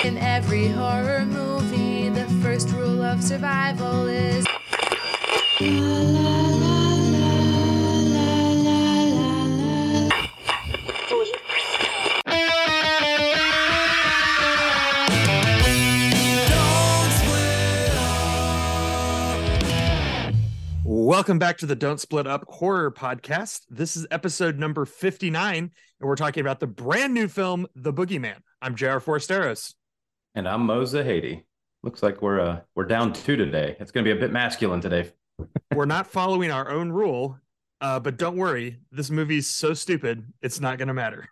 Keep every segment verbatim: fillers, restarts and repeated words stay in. In every horror movie, the first rule of survival is la, la, la, la, la, la, la, la. Don't Split Up. Welcome back to the Don't Split Up Horror Podcast. This is episode number fifty-nine, and we're talking about the brand new film, The Boogeyman. I'm J R Foresteros. And I'm Moza Haiti. Looks like we're uh, we're down two today. It's going to be a bit masculine today. We're not following our own rule, uh, but don't worry. This movie's so stupid, it's not going to matter.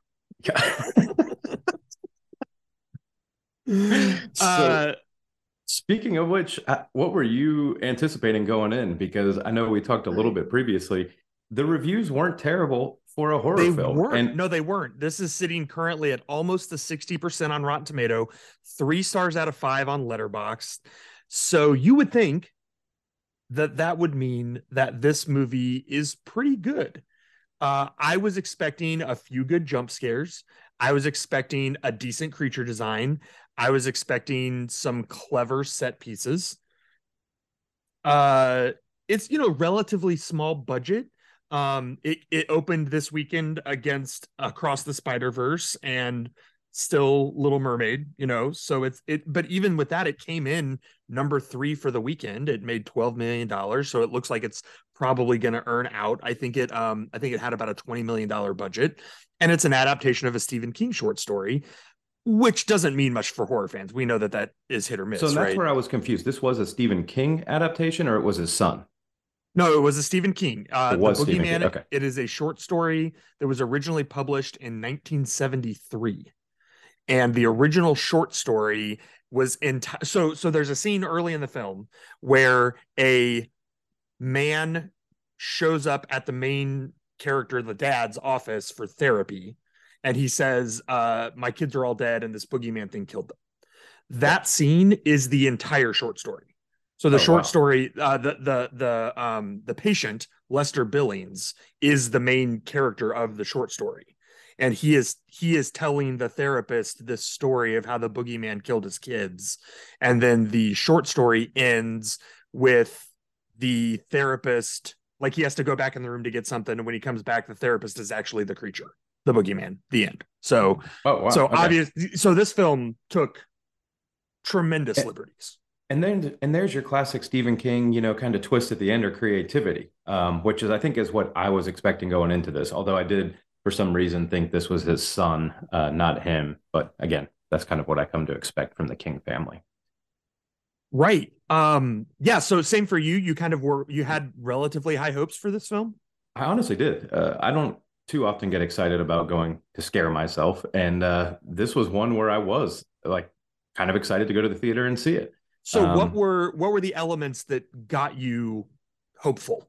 so, uh, speaking of which, what were you anticipating going in? Because I know we talked a little bit previously. The reviews weren't terrible for a horror they film. Weren't. And no, they weren't. This is sitting currently at almost the sixty percent on Rotten Tomato, three stars out of five on Letterboxd. So you would think that that would mean that this movie is pretty good. Uh, I was expecting a few good jump scares. I was expecting a decent creature design. I was expecting some clever set pieces. Uh, it's, you know, relatively small budget. Um, it, it opened this weekend against Across the Spider-Verse and still Little Mermaid, you know, so it's, it, but even with that, it came in number three for the weekend. It made twelve million dollars. So it looks like it's probably going to earn out. I think it, um, I think it had about a twenty million dollars budget, and it's an adaptation of a Stephen King short story, which doesn't mean much for horror fans. We know that that is hit or miss. So that's right? Where I was confused. This was a Stephen King adaptation, or it was his son? No, it was a Stephen King. Uh, it was the Boogeyman. Stephen King. Okay. It is a short story that was originally published in nineteen seventy-three, and the original short story was in. T- so, so there's a scene early in the film where a man shows up at the main character, the dad's office, for therapy, and he says, uh, "My kids are all dead, and this Boogeyman thing killed them." That scene is the entire short story. So the oh, short wow. story, uh, the the the um, the patient, Lester Billings, is the main character of the short story, and he is he is telling the therapist this story of how the Boogeyman killed his kids, and then the short story ends with the therapist, like he has to go back in the room to get something, and when he comes back, the therapist is actually the creature, the Boogeyman. The end. So, oh, wow. so okay. obvious. So this film took tremendous it- liberties. And then, and there's your classic Stephen King, you know, kind of twist at the end, or creativity, um, which is, I think, is what I was expecting going into this. Although I did, for some reason, think this was his son, uh, not him. But again, that's kind of what I come to expect from the King family. Right. Um, yeah. So same for you. You kind of were, you had relatively high hopes for this film. I honestly did. Uh, I don't too often get excited about going to scare myself. And uh, this was one where I was like kind of excited to go to the theater and see it. So um, what were what were the elements that got you hopeful?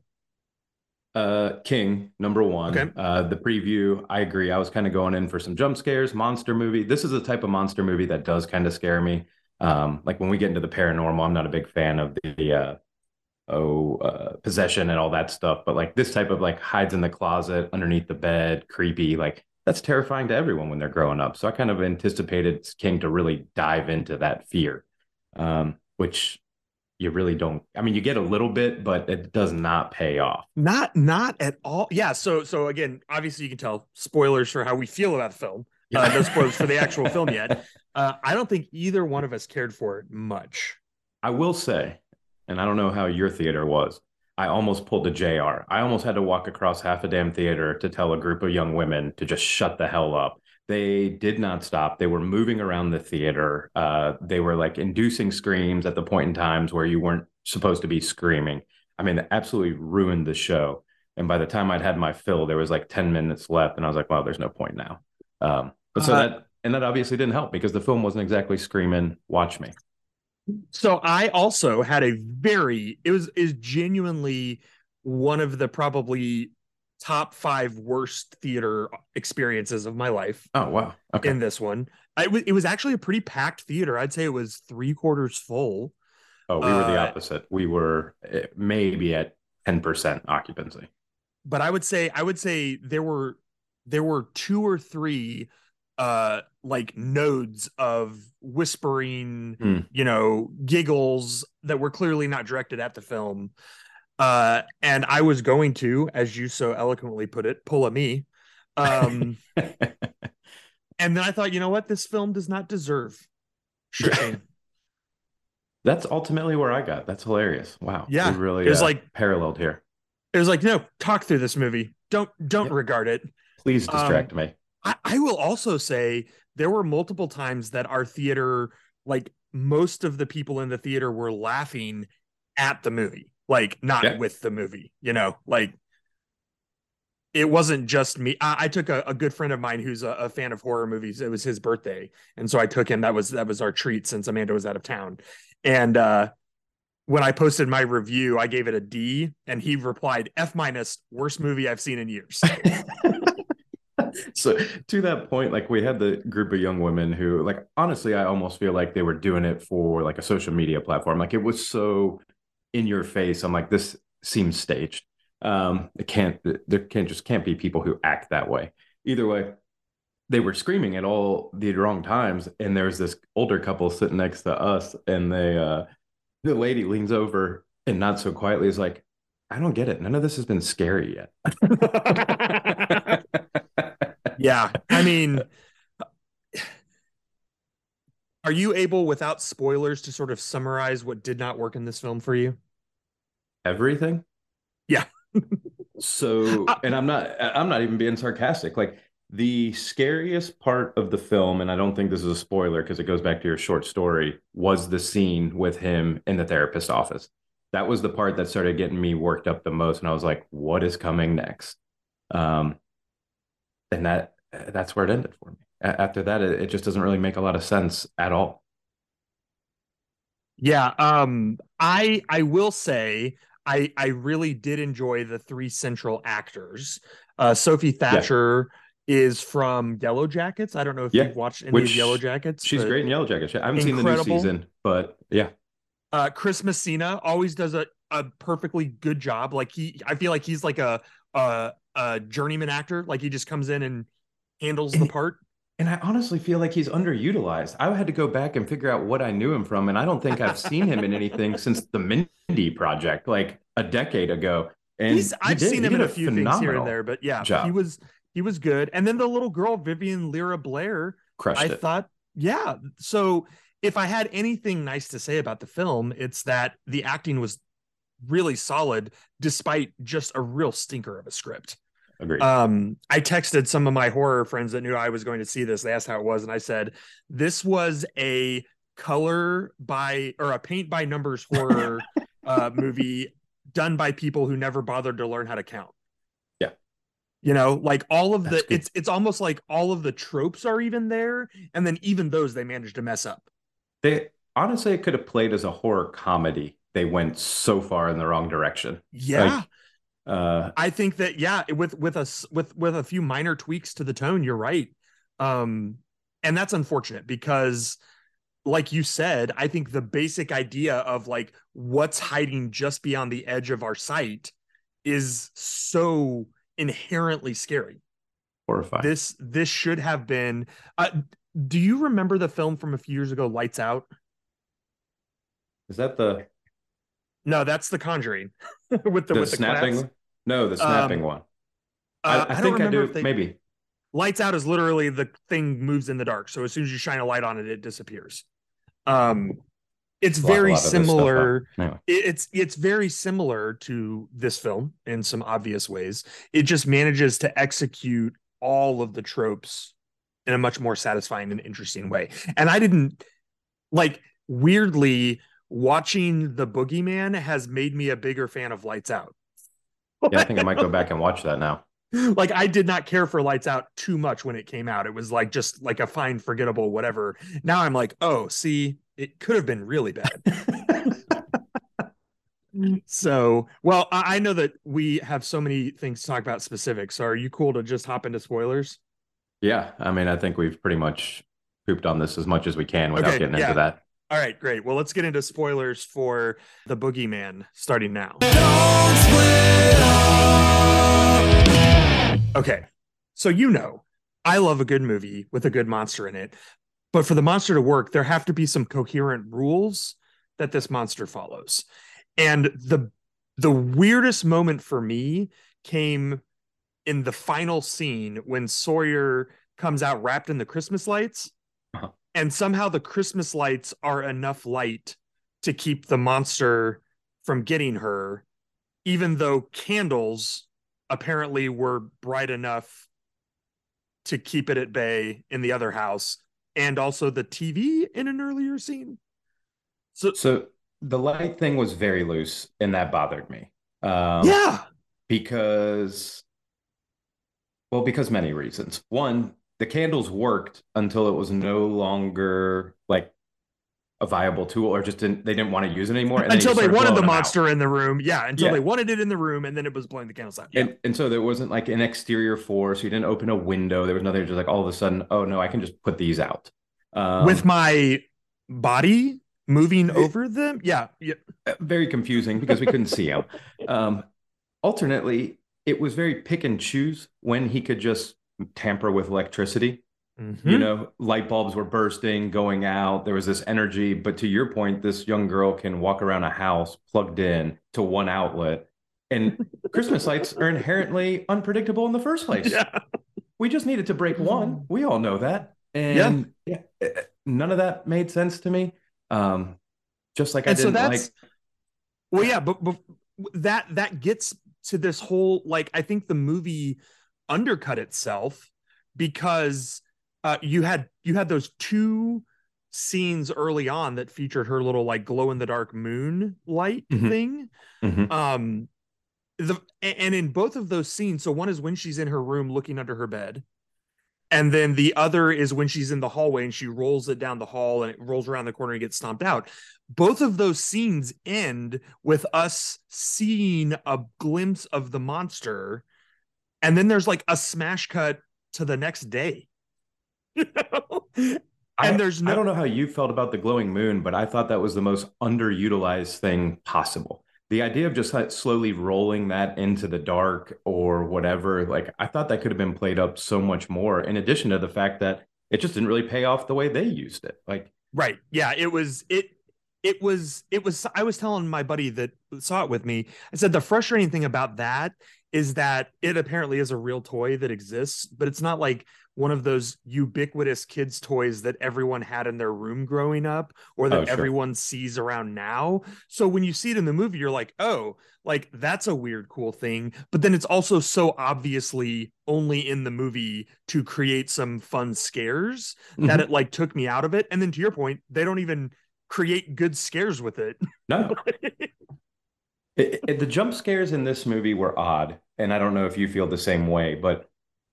Uh, King, number one. Okay. Uh, the preview, I agree. I was kind of going in for some jump scares, monster movie. This is the type of monster movie that does kind of scare me. Um, like when we get into the paranormal, I'm not a big fan of the uh, oh uh, possession and all that stuff. But like this type of like hides in the closet, underneath the bed, creepy. Like that's terrifying to everyone when they're growing up. So I kind of anticipated King to really dive into that fear. Um, which you really don't, I mean, you get a little bit, but it does not pay off. Not, not at all. Yeah. So, so again, obviously you can tell spoilers for how we feel about the film, yeah. uh, no spoilers for the actual film yet. Uh, I don't think either one of us cared for it much. I will say, and I don't know how your theater was. I almost pulled a J R. I almost had to walk across half a damn theater to tell a group of young women to just shut the hell up. They did not stop. They were moving around the theater. Uh, they were like inducing screams at the point in times where you weren't supposed to be screaming. I mean, it absolutely ruined the show. And by the time I'd had my fill, there was like ten minutes left. And I was like, wow, there's no point now. Um, but so uh, that, and that obviously didn't help because the film wasn't exactly screaming, watch me. So I also had a very, it was is genuinely one of the probably top five worst theater experiences of my life. Oh, wow. Okay. In this one, I, w- it was actually a pretty packed theater. I'd say it was three quarters full. Oh, we were uh, the opposite. We were maybe at ten percent occupancy. but I would say I would say there were there were two or three uh like nodes of whispering, mm. you know, giggles that were clearly not directed at the film. Uh, and I was going to, as you so eloquently put it, pull a me. Um, and then I thought, you know what? This film does not deserve Shane. That's ultimately where I got. That's hilarious. Wow. Yeah. We really, it was uh, like paralleled here. It was like, no, talk through this movie. Don't, don't yeah. regard it. Please distract um, me. I, I will also say there were multiple times that our theater, like most of the people in the theater were laughing at the movie. Like not yeah. with the movie, you know, like it wasn't just me. I, I took a, a good friend of mine who's a, a fan of horror movies. It was his birthday. And so I took him. That was that was our treat since Amanda was out of town. And uh, when I posted my review, I gave it a D and he replied F minus, worst movie I've seen in years. So to that point, like we had the group of young women who like, honestly, I almost feel like they were doing it for like a social media platform. Like it was so in your face. I'm like, this seems staged. Um, it can't, there can't just can't be people who act that way. Either way, they were screaming at all the wrong times. And there's this older couple sitting next to us and they, uh, the lady leans over and not so quietly is like, I don't get it. None of this has been scary yet. Yeah. I mean, are you able, without spoilers, to sort of summarize what did not work in this film for you? Everything? Yeah. So, and I'm not, I'm not even being sarcastic. Like the scariest part of the film, and I don't think this is a spoiler because it goes back to your short story, was the scene with him in the therapist's office. That was the part that started getting me worked up the most. And I was like, what is coming next? Um, and that, that's where it ended for me. After that, it just doesn't really make a lot of sense at all. Yeah, um, I I will say I I really did enjoy the three central actors. Uh, Sophie Thatcher yeah. is from Yellow Jackets. I don't know if yeah. you've watched any Which, of Yellow Jackets. She's great in Yellow Jackets. I haven't incredible. seen the new season, but yeah. Uh, Chris Messina always does a a perfectly good job. Like he, I feel like he's like a a, a journeyman actor. Like he just comes in and handles and the part. And I honestly feel like he's underutilized. I had to go back and figure out what I knew him from, and I don't think I've seen him in anything since the Mindy Project, like a decade ago. And he's, I've did, seen him in a few things here and there, but yeah, job. he was he was good. And then the little girl, Vivian Lyra Blair, crushed I it. thought, yeah. So if I had anything nice to say about the film, it's that the acting was really solid, despite just a real stinker of a script. Agreed. Um, I texted some of my horror friends that knew I was going to see this. They asked how it was. And I said, this was a color by or a paint by numbers horror uh, movie done by people who never bothered to learn how to count. Yeah. You know, like all of That's the good. it's it's almost like all of the tropes are even there. And then even those they managed to mess up. They honestly, it could have played as a horror comedy. They went so far in the wrong direction. Yeah. Like, Uh, I think that yeah, with with us with with a few minor tweaks to the tone, you're right, um, and that's unfortunate because, like you said, I think the basic idea of like what's hiding just beyond the edge of our sight is so inherently scary, horrifying. This this should have been. Uh, do you remember the film from a few years ago, Lights Out? Is that the? No, that's The Conjuring with the, the with the snapping. Class. No, the snapping um, one. Uh, I, I, I think I do. They, maybe Lights Out is literally the thing moves in the dark. So as soon as you shine a light on it, it disappears. Um, it's a very lot, lot similar. Stuff, anyway. it, it's it's very similar to this film in some obvious ways. It just manages to execute all of the tropes in a much more satisfying and interesting way. And I didn't like weirdly. Watching The Boogeyman has made me a bigger fan of Lights Out. Yeah, I think I might go back and watch that now. Like, I did not care for Lights Out too much when it came out. It was like just like a fine, forgettable, whatever. Now I'm like, oh, see, it could have been really bad. So, well, I know that we have so many things to talk about specifics. So are you cool to just hop into spoilers? Yeah, I mean, I think we've pretty much pooped on this as much as we can without okay, getting yeah. into that. All right, great. Well, let's get into spoilers for The Boogeyman starting now. Don't split up. Okay, so you know, I love a good movie with a good monster in it, but for the monster to work, there have to be some coherent rules that this monster follows. And the the weirdest moment for me came in the final scene when Sawyer comes out wrapped in the Christmas lights, uh-huh. and somehow the Christmas lights are enough light to keep the monster from getting her, even though candles apparently were bright enough to keep it at bay in the other house, and also the T V in an earlier scene. So, so the light thing was very loose, and that bothered me. Um, yeah. Because... Well, because many reasons. One, the candles worked until it was no longer like a viable tool, or just didn't, they didn't want to use it anymore. And until they, they wanted the monster out. in the room. Yeah. Until yeah. they wanted it in the room, and then it was blowing the candles out. Yeah. And, and so there wasn't like an exterior force. You didn't open a window. There was nothing. Just like all of a sudden, oh no, I can just put these out. Um, With my body moving it, over them. Yeah. yeah. Very confusing because we couldn't see them. Um, alternately, it was very pick and choose when he could just tamper with electricity. Mm-hmm. You know, light bulbs were bursting, going out. There was this energy. But to your point, this young girl can walk around a house plugged in to one outlet. And Christmas lights are inherently unpredictable in the first place. Yeah. We just needed to break one. We all know that. And yeah. Yeah, none of that made sense to me. Um, just like I and didn't so that's, like. Well, yeah, but, but that that gets to this whole, like, I think the movie undercut itself because uh, you had you had those two scenes early on that featured her little like glow in the dark moon light mm-hmm. thing. Mm-hmm. Um, the and in both of those scenes, so one is when she's in her room looking under her bed, and then the other is when she's in the hallway and she rolls it down the hall and it rolls around the corner and gets stomped out. Both of those scenes end with us seeing a glimpse of the monster. And then there's like a smash cut to the next day. and I, there's no, I don't know how you felt about the glowing moon, but I thought that was the most underutilized thing possible. The idea of just like slowly rolling that into the dark or whatever, like I thought that could have been played up so much more, in addition to the fact that it just didn't really pay off the way they used it. Like, right. Yeah. It was, it, It was, it was, I was telling my buddy that saw it with me, I said, the frustrating thing about that is that it apparently is a real toy that exists, but it's not like one of those ubiquitous kids' toys that everyone had in their room growing up, or that oh, sure. everyone sees around now. So when you see it in the movie, you're like, oh, like that's a weird, cool thing. But then it's also so obviously only in the movie to create some fun scares mm-hmm. that it like took me out of it. And then to your point, they don't even create good scares with it. No. it, it, the jump scares in this movie were odd, and I don't know if you feel the same way, but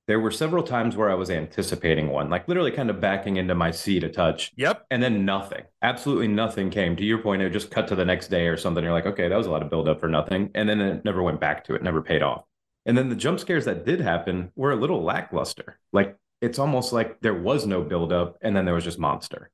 there were several times where I was anticipating one, like literally kind of backing into my seat a touch. Yep. And then nothing, absolutely nothing came. To your point, it just cut to the next day or something. You're like, okay, that was a lot of buildup for nothing. And then it never went back to it, never paid off. And then the jump scares that did happen were a little lackluster. Like, it's almost like there was no buildup, and then there was just monster.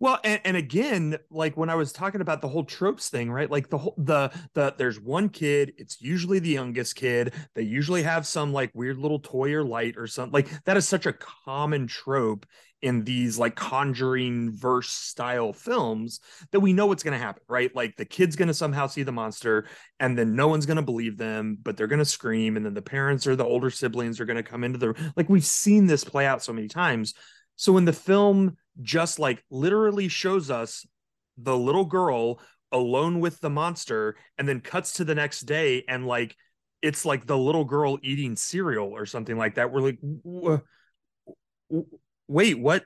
Well, and, and again, like when I was talking about the whole tropes thing, right? Like the whole, the, the, there's one kid, it's usually the youngest kid. They usually have some like weird little toy or light or something. Like that is such a common trope in these like Conjuring verse style films that we know what's going to happen, right? Like the kid's going to somehow see the monster, and then no one's going to believe them, but they're going to scream. And then the parents or the older siblings are going to come into the, like we've seen this play out so many times. So when the film just like literally shows us the little girl alone with the monster, and then cuts to the next day, and like it's like the little girl eating cereal or something like that, we're like, wait, what?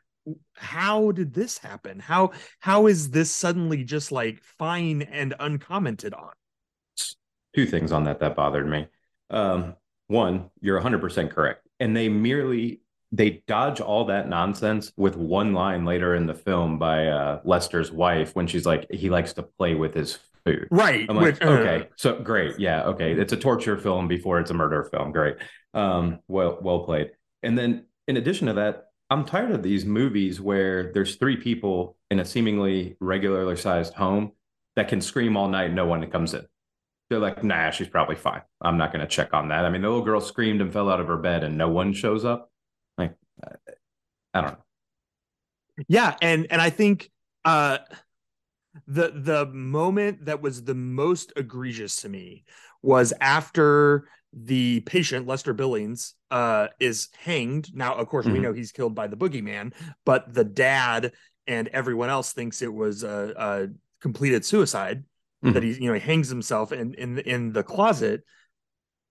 How did this happen? How how is this suddenly just like fine and uncommented on? Two things on that that bothered me. Um, one, you're one hundred percent correct, and they merely. They dodge all that nonsense with one line later in the film by uh, Lester's wife when she's like, he likes to play with his food. Right. I'm like, with, uh... okay, so great. Yeah, okay. It's a torture film before it's a murder film. Great. Um, well, well played. And then in addition to that, I'm tired of these movies where there's three people in a seemingly regularly sized home that can scream all night and no one comes in. They're like, nah, she's probably fine. I'm not going to check on that. I mean, the little girl screamed and fell out of her bed and no one shows up. Like, I don't know. Yeah. And, and I think uh, the, the moment that was the most egregious to me was after the patient, Lester Billings, uh, is hanged. Now, of course, mm-hmm. we know he's killed by the boogeyman, but the dad and everyone else thinks it was a, a completed suicide. Mm-hmm. That he, you know, he hangs himself in in in the closet,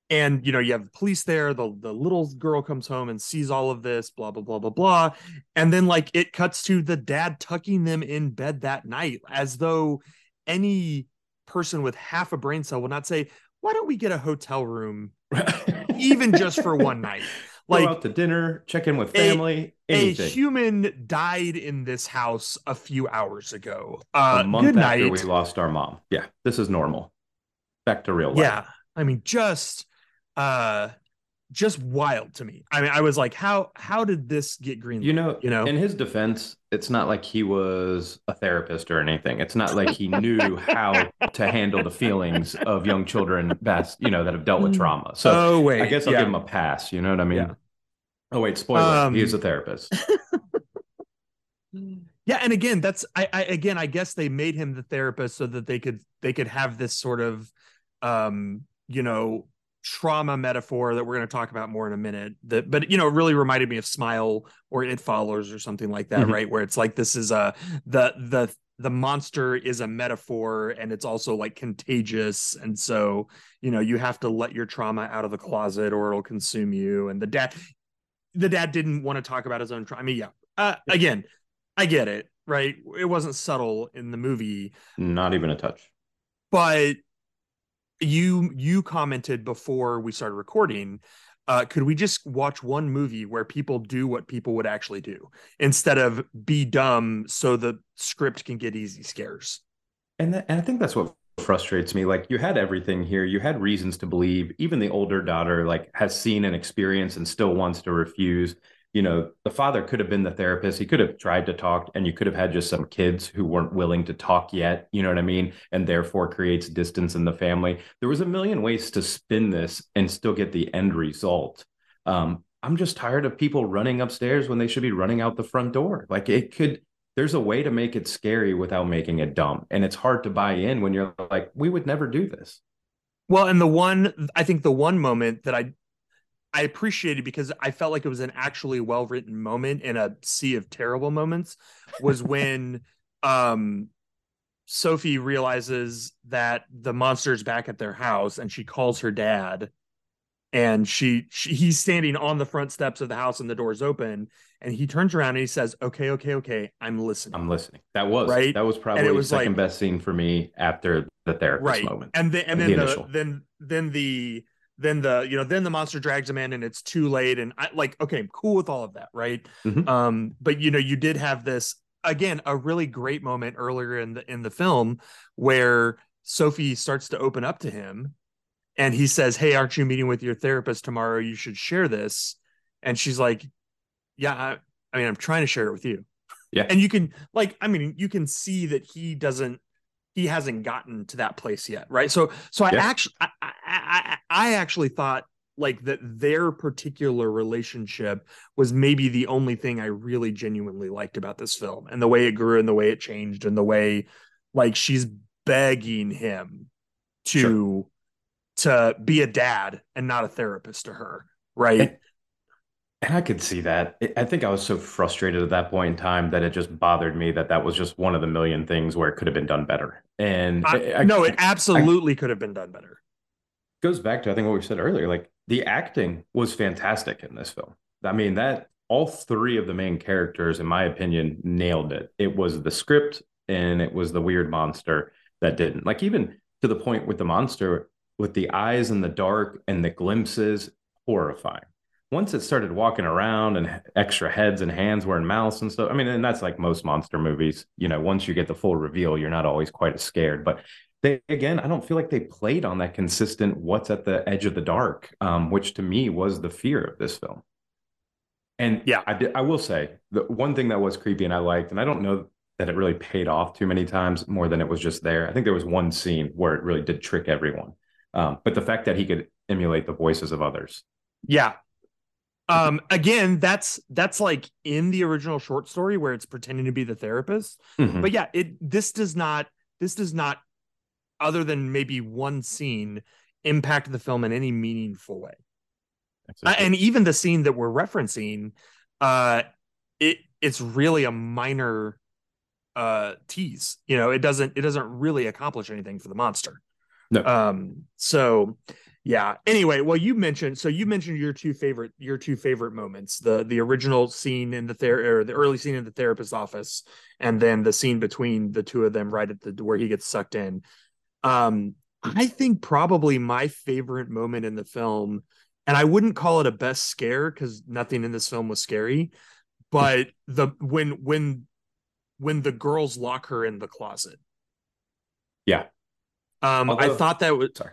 and you know you have the police there. The the little girl comes home and sees all of this, blah blah blah blah blah, and then like it cuts to the dad tucking them in bed that night, as though any person with half a brain cell would not say, "Why don't we get a hotel room, even just for one night? Like, go out to dinner, check in with family." A, anything. A human died in this house a few hours ago. Uh, a month good after night. We lost our mom. Yeah, this is normal. Back to real life. Yeah, I mean, just, uh, just wild to me. I mean, I was like, how how did this get greenlit? You know, you know. In his defense, it's not like he was a therapist or anything. It's not like he knew how to handle the feelings of young children best, you know, that have dealt with trauma. So oh, wait, I guess I'll yeah. give him a pass. You know what I mean? Yeah. Oh, wait, spoiler. Um, he is a therapist. Yeah. And again, that's I, I again, I guess they made him the therapist so that they could they could have this sort of, um, you know, trauma metaphor that we're going to talk about more in a minute. That, but, you know, it really reminded me of Smile or It Follows or something like that. Mm-hmm. Right. Where it's like this is a the the the monster is a metaphor and it's also like contagious. And so, you know, you have to let your trauma out of the closet or it'll consume you. And the dad. The dad didn't want to talk about his own trauma. I mean, yeah. Uh, again, I get it, right? It wasn't subtle in the movie. Not even a touch. But you you commented before we started recording, uh, could we just watch one movie where people do what people would actually do instead of be dumb so the script can get easy scares? And, that, and I think that's what frustrates me. Like, you had everything here. You had reasons to believe. Even the older daughter like has seen and experienced and still wants to refuse. You know, the father could have been the therapist. He could have tried to talk, and you could have had just some kids who weren't willing to talk yet, you know what I mean, and therefore creates distance in the family. There was a million ways to spin this and still get the end result. um I'm just tired of people running upstairs when they should be running out the front door. Like, it could there's a way to make it scary without making it dumb. And it's hard to buy in when you're like, we would never do this. Well, and the one, I think the one moment that I, I appreciated because I felt like it was an actually well-written moment in a sea of terrible moments was when um, Sophie realizes that the monster's back at their house and she calls her dad. And she, she he's standing on the front steps of the house and the door's open, and he turns around and he says, okay, okay, okay, I'm listening. I'm listening. That was right. That was probably the second like, best scene for me after the therapist right. moment. And then and then the, the then then the then the you know, then the monster drags him in and it's too late. And I like, okay, I'm cool with all of that, right? Mm-hmm. Um, but you know, you did have this again, a really great moment earlier in the in the film where Sophie starts to open up to him. And he says, hey, aren't you meeting with your therapist tomorrow? You should share this. And she's like, yeah, I, I mean, I'm trying to share it with you. Yeah. And you can like, I mean, you can see that he doesn't, he hasn't gotten to that place yet. Right. So, so I yeah. actually, I, I, I, I actually thought like that their particular relationship was maybe the only thing I really genuinely liked about this film, and the way it grew and the way it changed and the way like she's begging him to, sure. to be a dad and not a therapist to her, right? And, and I could see that. I think I was so frustrated at that point in time that it just bothered me that that was just one of the million things where it could have been done better. And I, I, no, it absolutely I, could have been done better. Goes back to, I think, what we said earlier, like the acting was fantastic in this film. I mean, that all three of the main characters, in my opinion, nailed it. It was the script and it was the weird monster that didn't. Like, even to the point with the monster, with the eyes in the dark and the glimpses, horrifying. Once it started walking around and extra heads and hands were in mouths and stuff, I mean, and that's like most monster movies. You know, once you get the full reveal, you're not always quite as scared. But they, again, I don't feel like they played on that consistent what's at the edge of the dark, um, which to me was the fear of this film. And yeah, I, did, I will say the one thing that was creepy and I liked, and I don't know that it really paid off too many times more than it was just there. I think there was one scene where it really did trick everyone. Um, but the fact that he could emulate the voices of others. Yeah. Um, again, that's that's like in the original short story where it's pretending to be the therapist. Mm-hmm. But yeah, it this does not this does not, other than maybe one scene, impact the film in any meaningful way. Uh, and even the scene that we're referencing, uh, it it's really a minor uh, tease. You know, it doesn't it doesn't really accomplish anything for the monster. No. Um, so yeah. Anyway, well, you mentioned so you mentioned your two favorite your two favorite moments, the the original scene in the ther- or the early scene in the therapist's office, and then the scene between the two of them right at the where he gets sucked in. Um, I think probably my favorite moment in the film, and I wouldn't call it a best scare because nothing in this film was scary, but the when when when the girls lock her in the closet. Yeah. Um, Although, I thought that was sorry.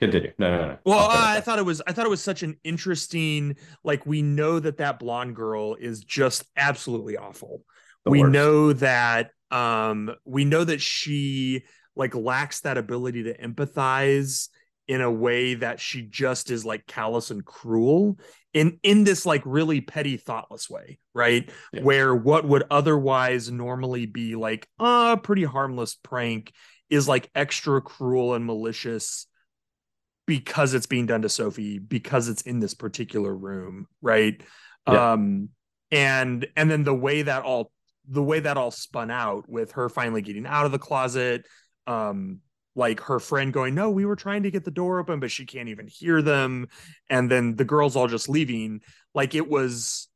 Continue. No, no, no. Well, I thought it was. I thought it was such an interesting. Like, we know that that blonde girl is just absolutely awful. The we worst. know that. Um, we know that she like lacks that ability to empathize in a way that she just is like callous and cruel in in this like really petty, thoughtless way, right? Yeah. Where what would otherwise normally be like a pretty harmless prank is like extra cruel and malicious because it's being done to Sophie, because it's in this particular room, right? Yeah. Um, and and then the way that all the way that all spun out with her finally getting out of the closet, um, like her friend going, "No, we were trying to get the door open, but she can't even hear them," and then the girls all just leaving. Like it was.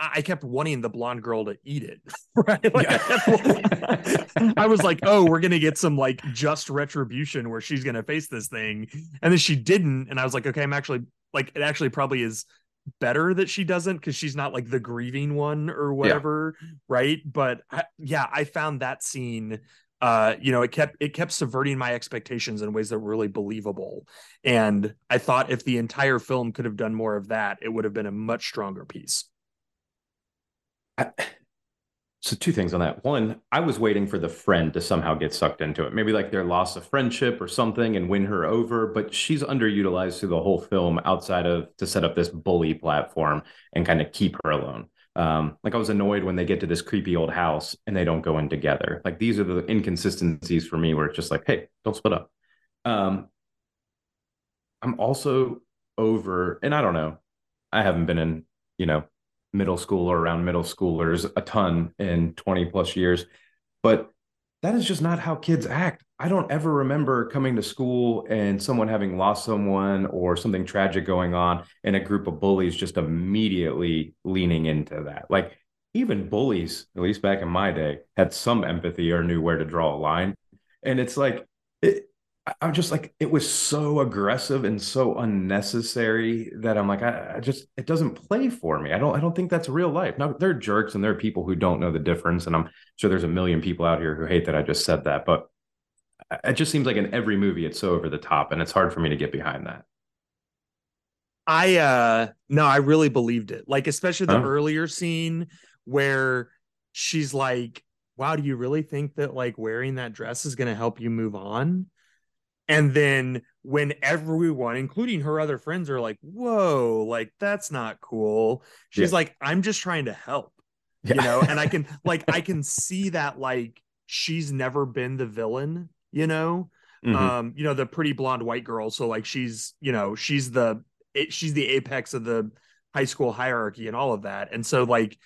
I kept wanting the blonde girl to eat it, right? Like, yeah. I was like, oh, we're going to get some like just retribution where she's going to face this thing. And then she didn't. And I was like, okay, I'm actually like, it actually probably is better that she doesn't because she's not like the grieving one or whatever. Yeah. Right. But I, yeah, I found that scene, uh, you know, it kept, it kept subverting my expectations in ways that were really believable. And I thought if the entire film could have done more of that, it would have been a much stronger piece. I, so two things on that. One, I was waiting for the friend to somehow get sucked into it. Maybe like their loss of friendship or something and win her over, but she's underutilized through the whole film outside of to set up this bully platform and kind of keep her alone. Um, like I was annoyed when they get to this creepy old house and they don't go in together. Like these are the inconsistencies for me where it's just like, hey, don't split up. Um, I'm also over, and I don't know, I haven't been in, you know, middle school or around middle schoolers a ton in twenty plus years, but that is just not how kids act. I don't ever remember coming to school and someone having lost someone or something tragic going on and a group of bullies just immediately leaning into that. Like even bullies, at least back in my day, had some empathy or knew where to draw a line. And it's like it, I'm just like, it was so aggressive and so unnecessary that I'm like, I, I just, it doesn't play for me. I don't, I don't think that's real life. Now, they're jerks and there are people who don't know the difference. And I'm sure there's a million people out here who hate that I just said that, but it just seems like in every movie it's so over the top and it's hard for me to get behind that. I, uh, no, I really believed it. Like, especially the huh? earlier scene where she's like, wow, do you really think that like wearing that dress is going to help you move on? And then when everyone, including her other friends, are like, whoa, like, that's not cool. She's yeah. like, I'm just trying to help, yeah. you know, and I can like I can see that, like, she's never been the villain, you know, mm-hmm. um, you know, the pretty blonde white girl. So like she's, you know, she's the it, she's the apex of the high school hierarchy and all of that. And so like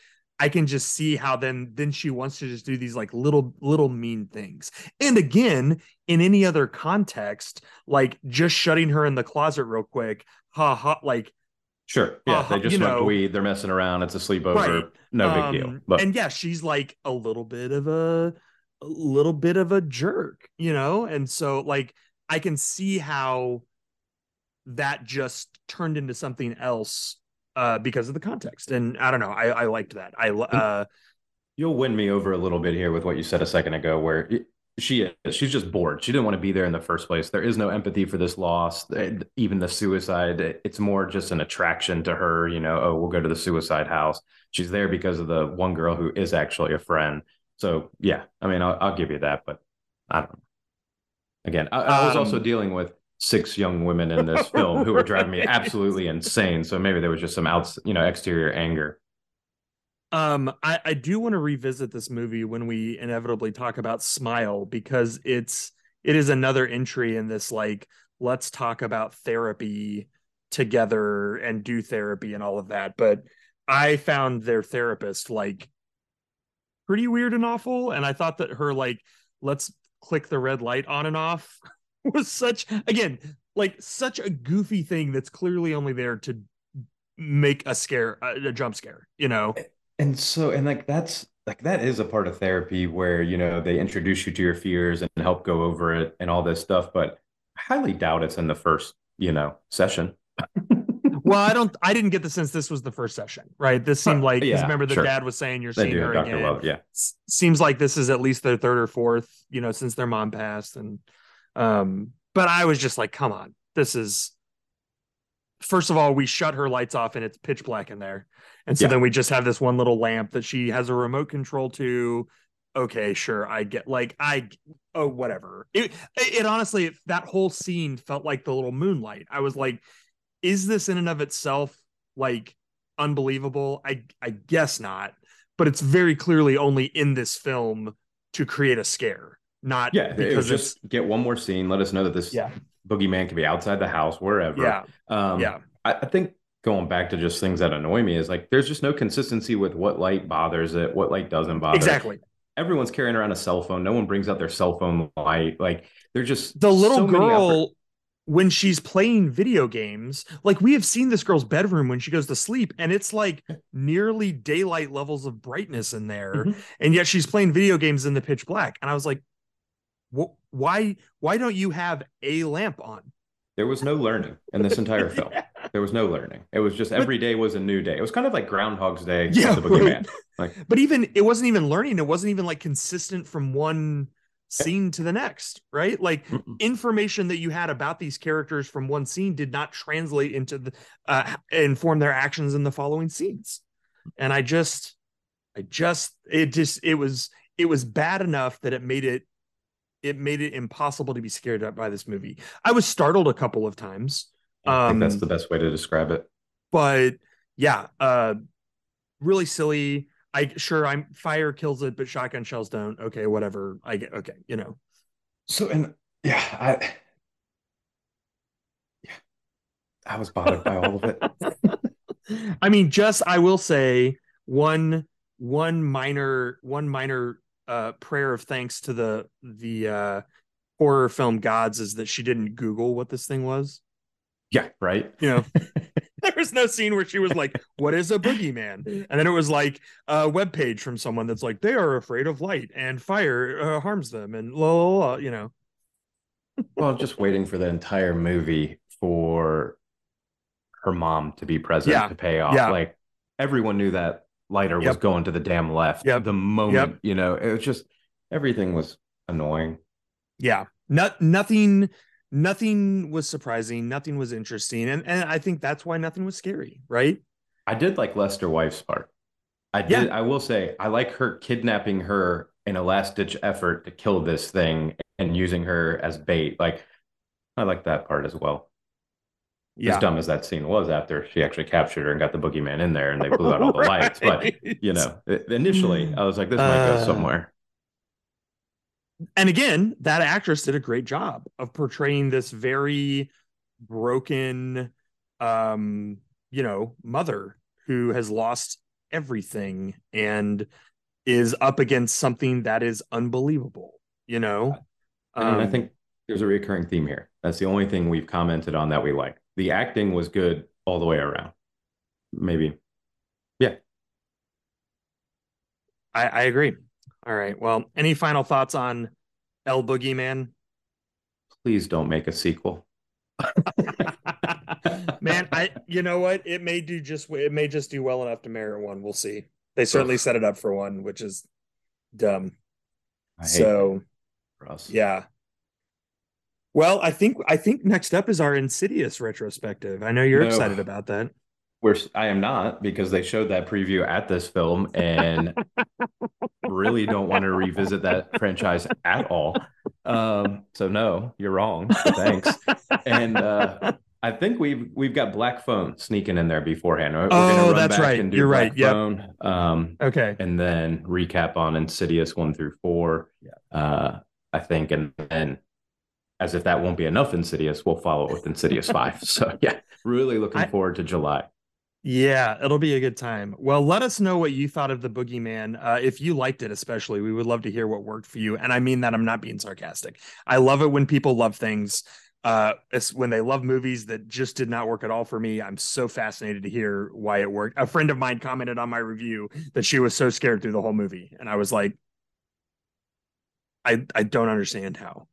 I can just see how then then she wants to just do these like little little mean things. And again, in any other context, like just shutting her in the closet real quick, ha ha, like sure, yeah, uh, they just smoked weed, they're messing around, it's a sleepover, right. no um, big deal. But and yeah, she's like a little bit of a, a little bit of a jerk, you know. And so like I can see how that just turned into something else. Uh, because of the context. And I don't know, I, I liked that. I uh, You'll win me over a little bit here with what you said a second ago, where she is. She's just bored. She didn't want to be there in the first place. There is no empathy for this loss, even the suicide. It's more just an attraction to her, you know, oh, we'll go to the suicide house. She's there because of the one girl who is actually a friend. So, yeah, I mean, I'll, I'll give you that, but I don't know. Again, I, I was um, also dealing with six young women in this film who were driving me absolutely insane. So maybe there was just some outs, you know, exterior anger. Um, I, I do want to revisit this movie when we inevitably talk about Smile, because it's it is another entry in this, like, let's talk about therapy together and do therapy and all of that. But I found their therapist, like, pretty weird and awful. And I thought that her, like, let's click the red light on and off was such, again, like, such a goofy thing that's clearly only there to make a scare, a jump scare, you know? And so, and like, that's like, that is a part of therapy where, you know, they introduce you to your fears and help go over it and all this stuff. But I highly doubt it's in the first, you know, session. Well, I don't, I didn't get the sense this was the first session, right? This seemed like, yeah, remember the sure. dad was saying you're they seeing do, her Doctor again. Love, yeah. S- seems like this is at least their third or fourth, you know, since their mom passed. And, um, but I was just like, come on, this is, first of all, we shut her lights off and it's pitch black in there. And so yeah. then we just have this one little lamp that she has a remote control to. Okay, sure. I get like, I, oh, whatever. It, it honestly, it, that whole scene felt like the little moonlight. I was like, is this in and of itself like unbelievable? I I guess not, but it's very clearly only in this film to create a scare, not yeah. Because it was just it's, get one more scene, let us know that this yeah. boogeyman can be outside the house, wherever. Yeah, um, yeah. I, I think going back to just things that annoy me is like there's just no consistency with what light bothers it, what light doesn't bother. Exactly. Everyone's carrying around a cell phone. No one brings out their cell phone light. Like they're just the little so girl. When she's playing video games, like we have seen this girl's bedroom when she goes to sleep and it's like nearly daylight levels of brightness in there. Mm-hmm. And yet she's playing video games in the pitch black. And I was like, why, why don't you have a lamp on? There was no learning in this entire film. yeah. There was no learning. It was just every but, day was a new day. It was kind of like Groundhog's Day. Yeah, the Boogeyman. Like, but even it wasn't even learning. It wasn't even like consistent from one scene to the next, right? Like Mm-mm. information that you had about these characters from one scene did not translate into the uh inform their actions in the following scenes. And I just I just it just it was it was bad enough that it made it it made it impossible to be scared up by this movie. I was startled a couple of times. I um, think that's the best way to describe it. But yeah, uh really silly. I sure I'm fire kills it, but shotgun shells don't. Okay, whatever. I get okay, you know. So and yeah, I yeah, I was bothered by all of it. I mean, just I will say one one minor one minor uh, prayer of thanks to the the uh, horror film gods is that she didn't Google what this thing was. Yeah, right. You know. There was no scene where she was like, what is a boogeyman? And then it was like a webpage from someone that's like, they are afraid of light and fire uh, harms them and la, la, la, you know. Well, just waiting for the entire movie for her mom to be present yeah. to pay off. Yeah. Like everyone knew that lighter yep. was going to the damn left. Yep. The moment, yep. you know, it was just everything was annoying. Yeah. Not nothing. Nothing was surprising. Nothing was interesting. And and I think that's why nothing was scary, right? I did like Lester Wife's part. I did. Yeah. I will say I like her kidnapping her in a last ditch effort to kill this thing and using her as bait. Like, I like that part as well. Yeah. As dumb as that scene was after she actually captured her and got the boogeyman in there and they blew out all the right. lights. But, you know, initially I was like, this might uh... go somewhere. And again, that actress did a great job of portraying this very broken, um, you know, mother who has lost everything and is up against something that is unbelievable, you know? Um, I mean, I think there's a recurring theme here. That's the only thing we've commented on that we like. The acting was good all the way around. Maybe. Yeah. I, I agree. All right. Well, any final thoughts on El Boogeyman? Please don't make a sequel. Man, I you know what? It may do just it may just do well enough to merit one. We'll see. They certainly set it up for one, which is dumb. I hate so, Russ. Yeah. Well, I think I think next up is our Insidious retrospective. I know you're no. excited about that. We're, I am not, because they showed that preview at this film and really don't want to revisit that franchise at all. Um, so no, you're wrong. Thanks. And uh, I think we've we've got Black Phone sneaking in there beforehand. We're oh, run that's back right. And do you're Black right. Yeah. Um, okay. And then recap on Insidious one through four. Yeah. Uh, I think, and then as if that won't be enough, Insidious, we'll follow it with Insidious five. So yeah, really looking I, forward to July. Yeah, it'll be a good time. Well, let us know what you thought of The Boogeyman. Uh, if you liked it, especially, we would love to hear what worked for you. And I mean that, I'm not being sarcastic. I love it when people love things. Uh, it's when they love movies that just did not work at all for me. I'm so fascinated to hear why it worked. A friend of mine commented on my review that she was so scared through the whole movie. And I was like, I, I don't understand how.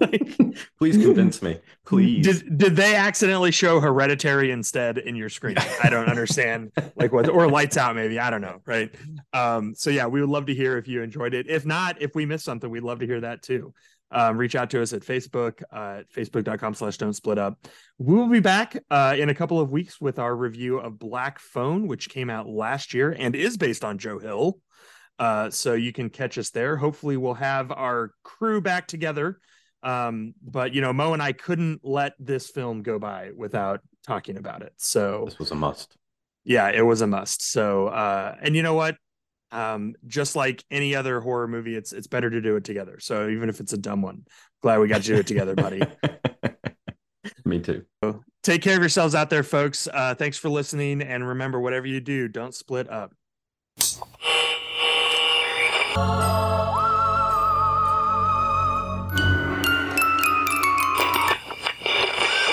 Like, please convince me. Please. Did did they accidentally show Hereditary instead in your screen? I don't understand. Like what? Or Lights Out, maybe. I don't know. Right. Um, so yeah, we would love to hear if you enjoyed it. If not, if we missed something, we'd love to hear that too. Um, reach out to us at Facebook, uh, at facebook dot com slash don't split up. We will be back uh, in a couple of weeks with our review of Black Phone, which came out last year and is based on Joe Hill. Uh, so you can catch us there. Hopefully we'll have our crew back together. Um, but, you know, Mo and I couldn't let this film go by without talking about it. So this was a must. Yeah, it was a must. So uh, and you know what? Um, just like any other horror movie, it's it's better to do it together. So even if it's a dumb one, glad we got to do it together, buddy. Me too. So take care of yourselves out there, folks. Uh, thanks for listening. And remember, whatever you do, don't split up.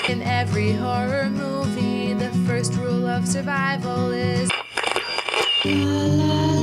In every horror movie, the first rule of survival is la, la, la.